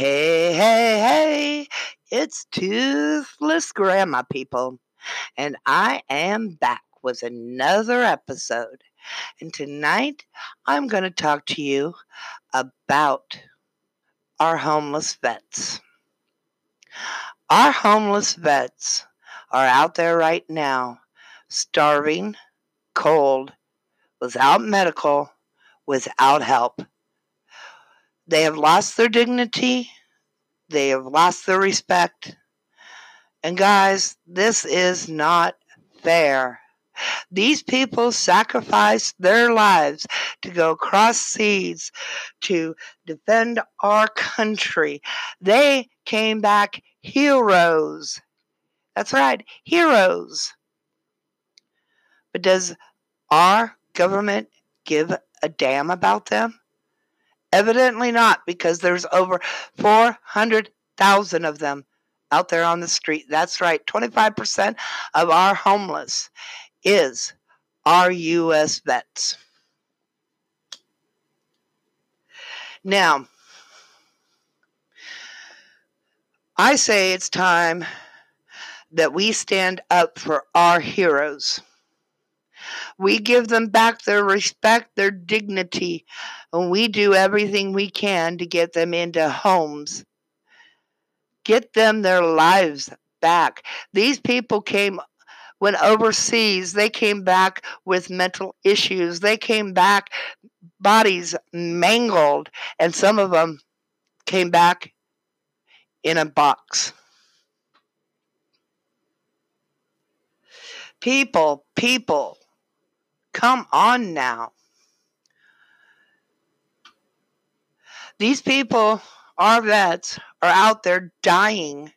Hey, hey, hey, it's Toothless Grandma people, and I am back with another episode, and tonight I'm going to talk to you about our homeless vets. Our homeless vets are out there right now, starving, cold, without medical, without help. They have lost their dignity. They have lost their respect. And guys, this is not fair. These people sacrificed their lives to go cross seas to defend our country. They came back heroes. That's right, heroes. But does our government give a damn about them? Evidently not, because there's over 400,000 of them out there on the street. That's right. 25% of our homeless is our U.S. vets. Now, I say it's time that we stand up for our heroes. We give them back their respect, their dignity, and we do everything we can to get them into homes. Get them their lives back. These people went overseas. They came back with mental issues. They came back, bodies mangled, and some of them came back in a box. People. Come on now. These people, our vets, are out there dying,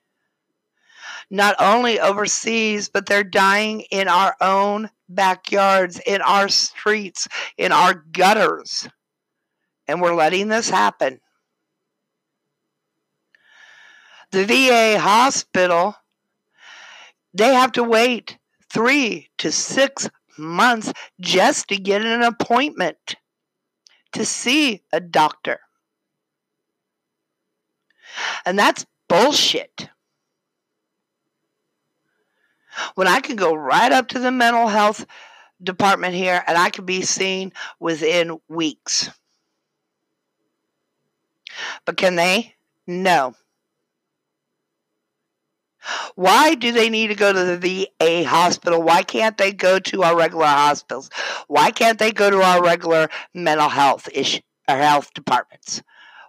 not only overseas, but they're dying in our own backyards, in our streets, in our gutters. And we're letting this happen. The VA hospital, they have to wait 3 to 6 months just to get an appointment to see a doctor. And that's bullshit. When I can go right up to the mental health department here and I can be seen within weeks. But can they? No. Why do they need to go to the VA hospital? Why can't they go to our regular hospitals? Why can't they go to our regular mental health or health departments?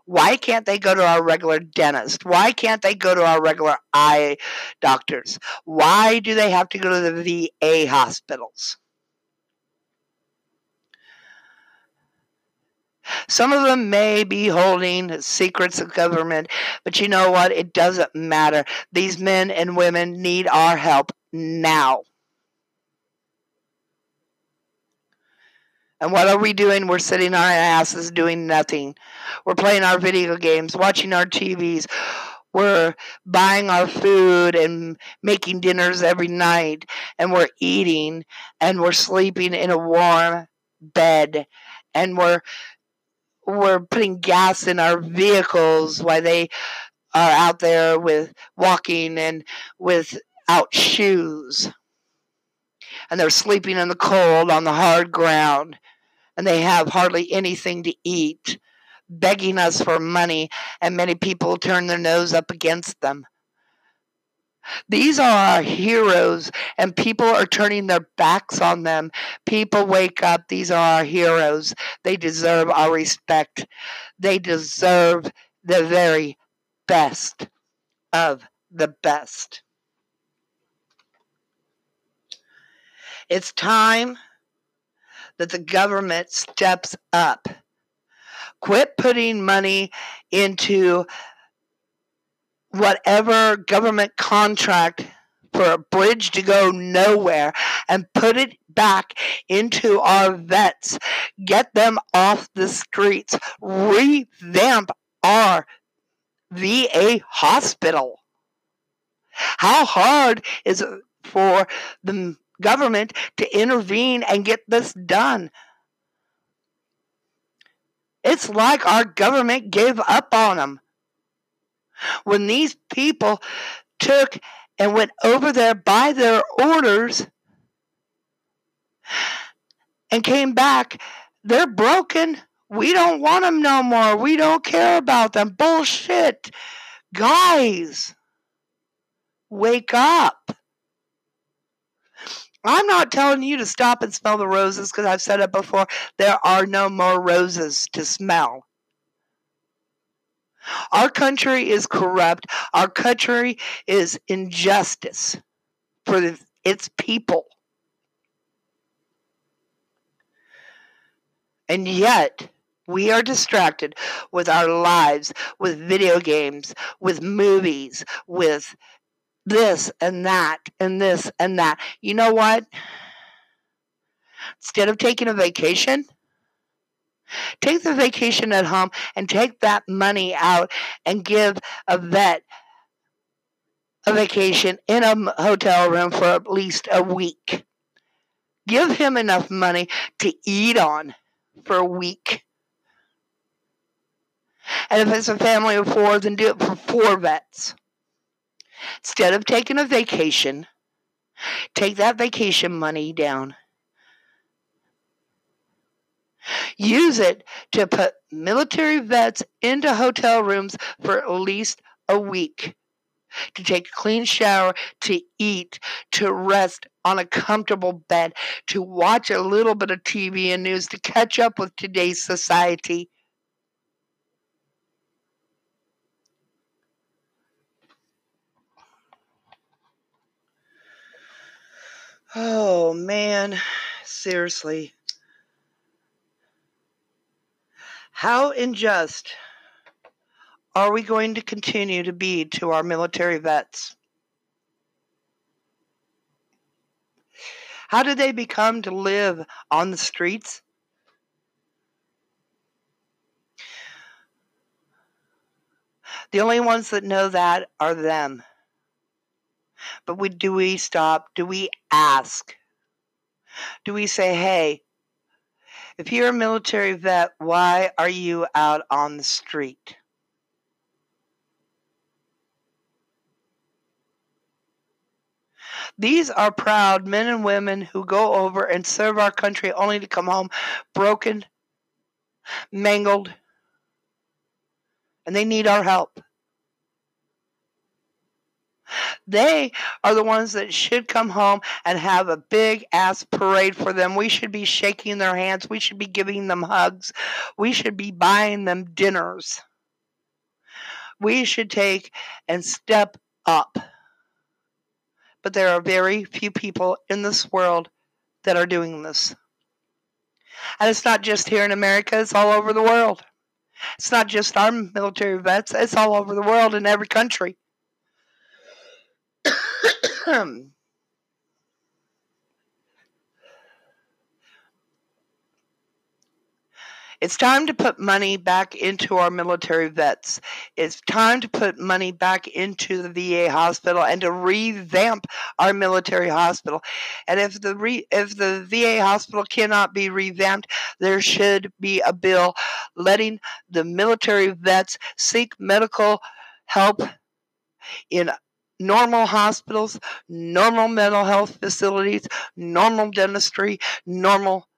Why can't they go to our regular dentist? Why can't they go to our regular eye doctors? Why do they have to go to the VA hospitals? Some of them may be holding secrets of government, but you know what? It doesn't matter. These men and women need our help now. And what are we doing? We're sitting on our asses doing nothing. We're playing our video games, watching our TVs. We're buying our food and making dinners every night. And we're eating and we're sleeping in a warm bed. And we're putting gas in our vehicles while they are out there with walking and without shoes. And they're sleeping in the cold on the hard ground. And they have hardly anything to eat, begging us for money. And many people turn their nose up against them. These are our heroes, and people are turning their backs on them. People wake up. These are our heroes. They deserve our respect. They deserve the very best of the best. It's time that the government steps up. Quit putting money into whatever government contract for a bridge to go nowhere and put it back into our vets. Get them off the streets. Revamp our VA hospital. How hard is it for the government to intervene and get this done? It's like our government gave up on them. When these people took and went over there by their orders and came back, they're broken. We don't want them no more. We don't care about them. Bullshit. Guys, wake up. I'm not telling you to stop and smell the roses because I've said it before. There are no more roses to smell. Our country is corrupt. Our country is injustice for its people. And yet, we are distracted with our lives, with video games, with movies, with this and that, and this and that. You know what? Instead of taking a vacation, take the vacation at home and take that money out and give a vet a vacation in a hotel room for at least a week. Give him enough money to eat on for a week. And if it's a family of four, then do it for 4 vets. Instead of taking a vacation, take that vacation money down. Use it to put military vets into hotel rooms for at least a week, to take a clean shower, to eat, to rest on a comfortable bed, to watch a little bit of TV and news, to catch up with today's society. Oh, man, seriously. How unjust are we going to continue to be to our military vets? How do they become to live on the streets? The only ones that know that are them. But do we stop? Do we ask? Do we say, hey, if you're a military vet, why are you out on the street? These are proud men and women who go over and serve our country only to come home broken, mangled, and they need our help. They are the ones that should come home and have a big ass parade for them. We should be shaking their hands. We should be giving them hugs. We should be buying them dinners. We should take and step up. But there are very few people in this world that are doing this. And it's not just here in America. It's all over the world. It's not just our military vets. It's all over the world in every country. It's time to put money back into our military vets. It's time to put money back into the VA hospital and to revamp our military hospital. And if the VA hospital cannot be revamped, there should be a bill letting the military vets seek medical help in normal hospitals, normal mental health facilities, normal dentistry, normal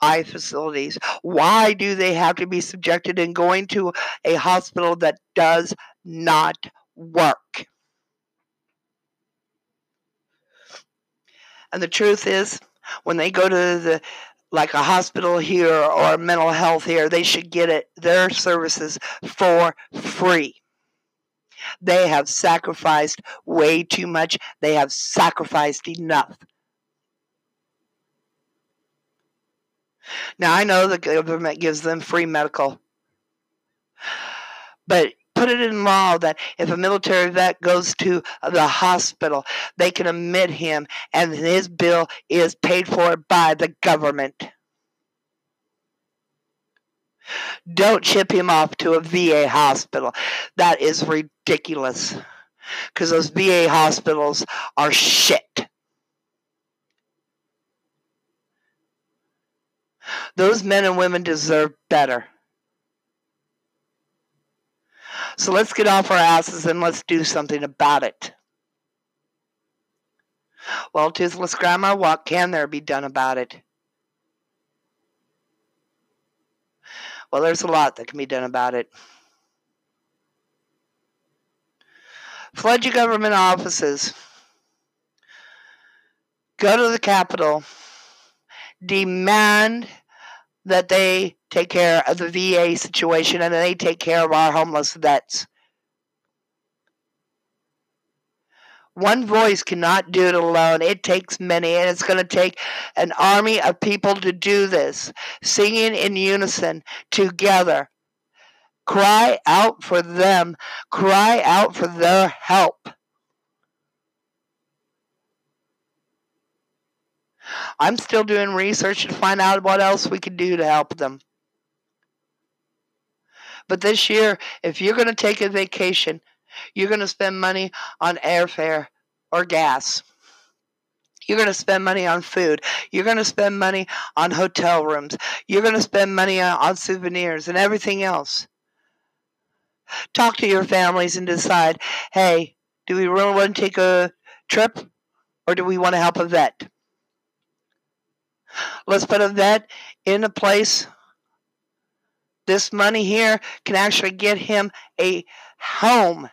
eye facilities. Why do they have to be subjected in going to a hospital that does not work? And the truth is, when they go to like a hospital here or mental health here, they should get their services for free. They have sacrificed way too much. They have sacrificed enough. Now, I know the government gives them free medical, but put it in law that if a military vet goes to the hospital, they can admit him, and his bill is paid for by the government. Don't ship him off to a VA hospital. That is ridiculous, because those VA hospitals are shit. Those men and women deserve better. So let's get off our asses and let's do something about it. Well, Toothless Grandma, what can there be done about it? Well, there's a lot that can be done about it. Flood your government offices. Go to the Capitol. Demand that they take care of the VA situation and they take care of our homeless vets. One voice cannot do it alone. It takes many, and it's going to take an army of people to do this, singing in unison together. Cry out for them. Cry out for their help. I'm still doing research to find out what else we can do to help them. But this year, if you're going to take a vacation, you're going to spend money on airfare or gas. You're going to spend money on food. You're going to spend money on hotel rooms. You're going to spend money on souvenirs and everything else. Talk to your families and decide, hey, do we really want to take a trip or do we want to help a vet? Let's put a vet in a place. This money here can actually get him a home,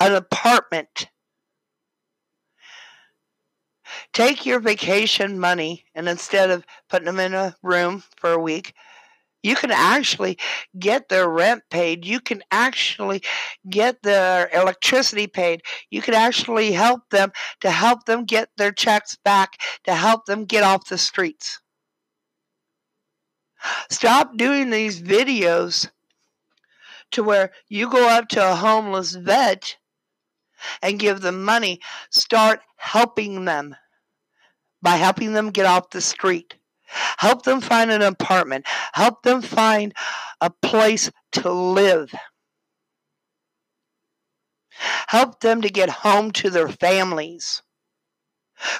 an apartment. Take your vacation money, and instead of putting them in a room for a week, you can actually get their rent paid. You can actually get their electricity paid. You can actually help them to help them get their checks back, to help them get off the streets. Stop doing these videos to where you go up to a homeless vet and give them money. Start helping them by helping them get off the street. Help them find an apartment. Help them find a place to live. Help them to get home to their families.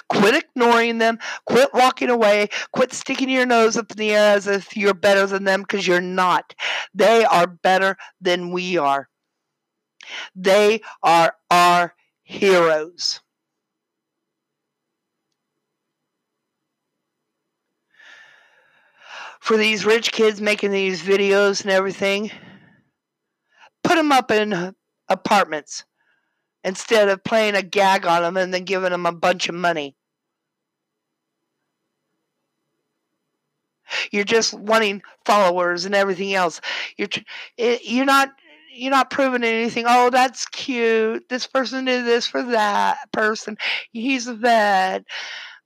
Quit ignoring them. Quit walking away. Quit sticking your nose up in the air as if you're better than them, because you're not. They are better than we are. They are our heroes. For these rich kids making these videos and everything, put them up in apartments instead of playing a gag on them and then giving them a bunch of money. You're just wanting followers and everything else. You're not proving anything. Oh, that's cute. This person did this for that person. He's a vet.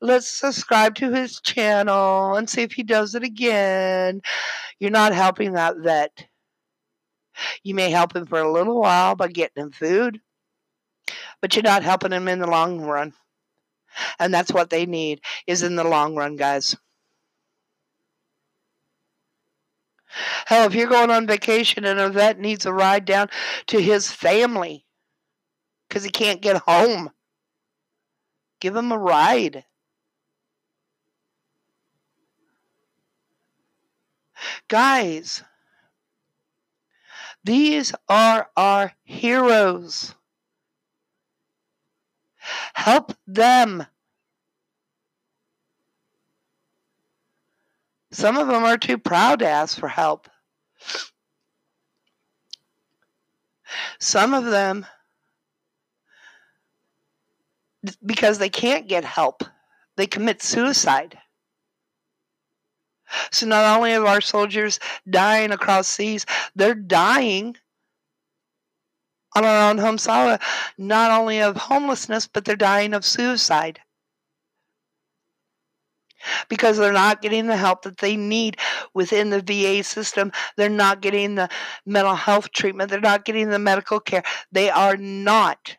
Let's subscribe to his channel and see if he does it again. You're not helping that vet. You may help him for a little while by getting him food, but you're not helping him in the long run. And that's what they need, is in the long run, guys. Hell, if you're going on vacation and a vet needs a ride down to his family because he can't get home, give him a ride. Guys, these are our heroes. Help them. Some of them are too proud to ask for help. Some of them, because they can't get help, they commit suicide. So not only are our soldiers dying across seas, they're dying on our own home soil, not only of homelessness, but they're dying of suicide because they're not getting the help that they need within the VA system. They're not getting the mental health treatment. They're not getting the medical care. They are not.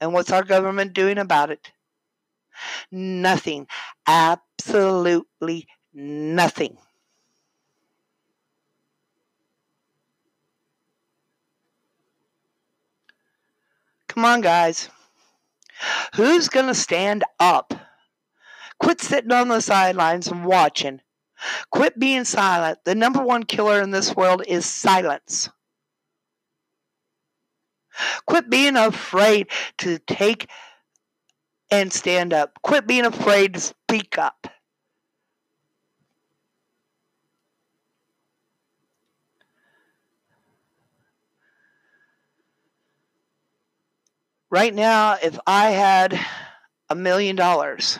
And what's our government doing about it? Nothing. Absolutely nothing. Come on, guys. Who's going to stand up? Quit sitting on the sidelines and watching. Quit being silent. The number one killer in this world is silence. Quit being afraid to take and stand up. Quit being afraid to speak up. Right now, if I had $1 million, I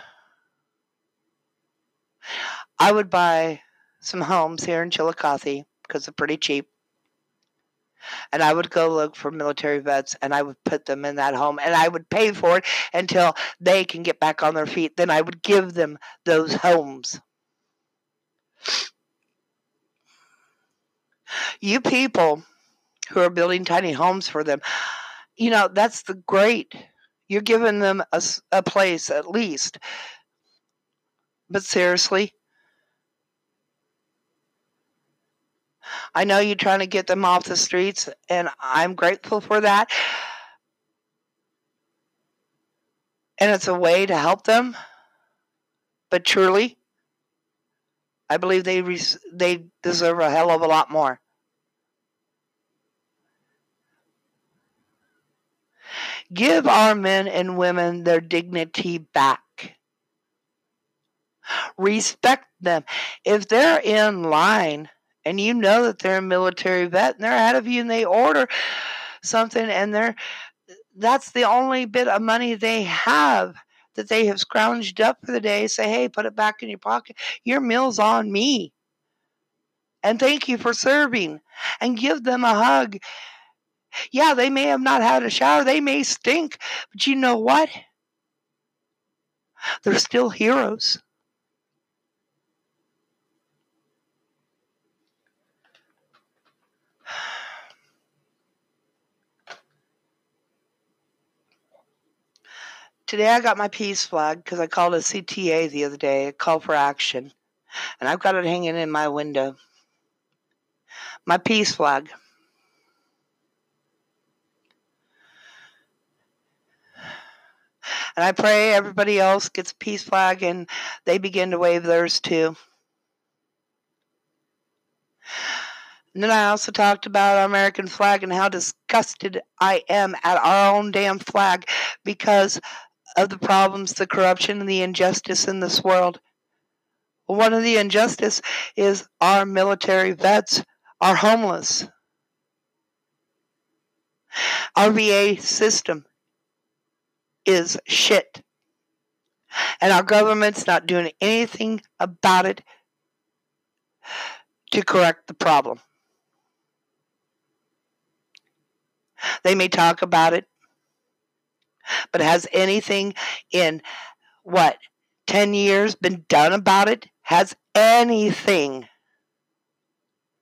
would buy some homes here in Chillicothe because they're pretty cheap. And I would go look for military vets, and I would put them in that home, and I would pay for it until they can get back on their feet. Then I would give them those homes. You people who are building tiny homes for them, you know, that's the great. You're giving them a place at least. But seriously, I know you're trying to get them off the streets, and I'm grateful for that. And it's a way to help them. But truly, I believe they deserve a hell of a lot more. Give our men and women their dignity back. Respect them. If they're in line, and you know that they're a military vet, and they're out of you, and they order something, and that's the only bit of money they have that they have scrounged up for the day. Say, hey, put it back in your pocket. Your meal's on me. And thank you for serving. And give them a hug. Yeah, they may have not had a shower. They may stink. But you know what? They're still heroes. Today I got my peace flag because I called a CTA the other day, a call for action. And I've got it hanging in my window. My peace flag. And I pray everybody else gets a peace flag and they begin to wave theirs too. And then I also talked about our American flag and how disgusted I am at our own damn flag because of the problems, the corruption, and the injustice in this world. One of the injustices is our military vets are homeless. Our VA system is shit. And our government's not doing anything about it to correct the problem. They may talk about it, but has anything in, 10 years been done about it? Has anything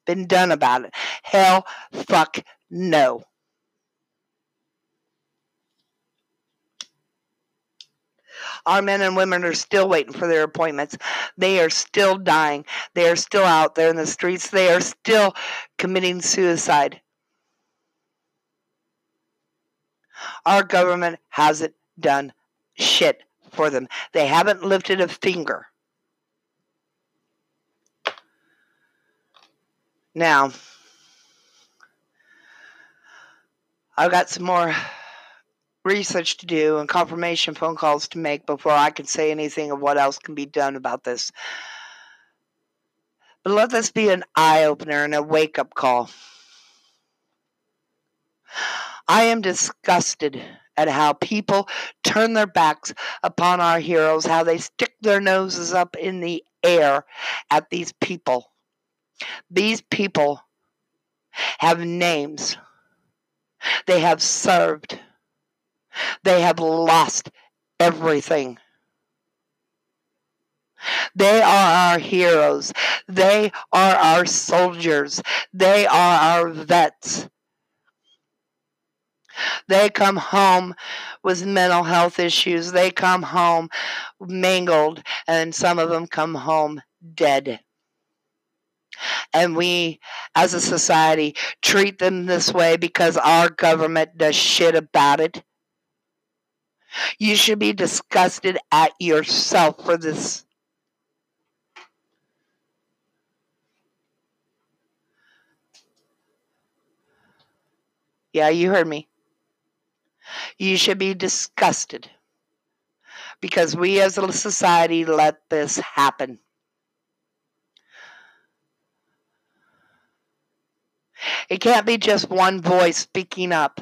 been done about it? Hell, fuck, no. Our men and women are still waiting for their appointments. They are still dying. They are still out there in the streets. They are still committing suicide. Our government hasn't done shit for them. They haven't lifted a finger. Now, I've got some more research to do and confirmation phone calls to make before I can say anything of what else can be done about this. But let this be an eye-opener and a wake-up call. I am disgusted at how people turn their backs upon our heroes, how they stick their noses up in the air at these people. These people have names. They have served. They have lost everything. They are our heroes. They are our soldiers. They are our vets. They come home with mental health issues. They come home mangled, and some of them come home dead. And we, as a society, treat them this way because our government does shit about it. You should be disgusted at yourself for this. Yeah, you heard me. You should be disgusted because we as a society let this happen. It can't be just one voice speaking up.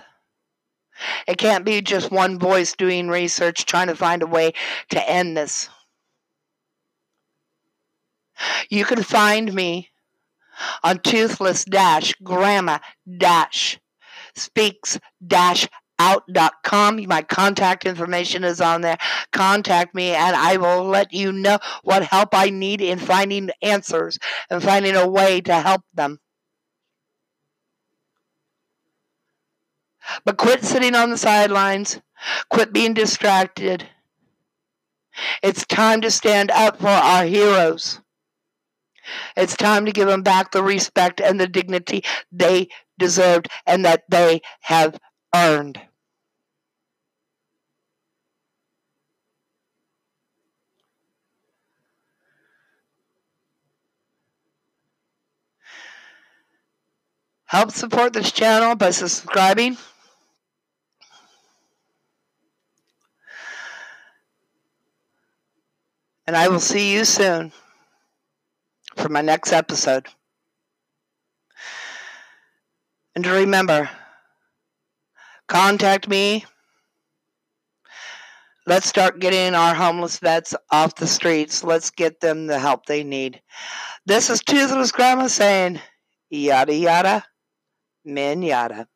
It can't be just one voice doing research, trying to find a way to end this. You can find me on Toothless Dash Grandma Dash Speaks Dash Out.com. My contact information is on there. Contact me and I will let you know what help I need in finding answers and finding a way to help them. But quit sitting on the sidelines. Quit being distracted. It's time to stand up for our heroes. It's time to give them back the respect and the dignity they deserved and that they have earned. Help support this channel by subscribing. And I will see you soon for my next episode. And remember, contact me. Let's start getting our homeless vets off the streets. Let's get them the help they need. This is Toothless Grandma saying, yada, yada, minata.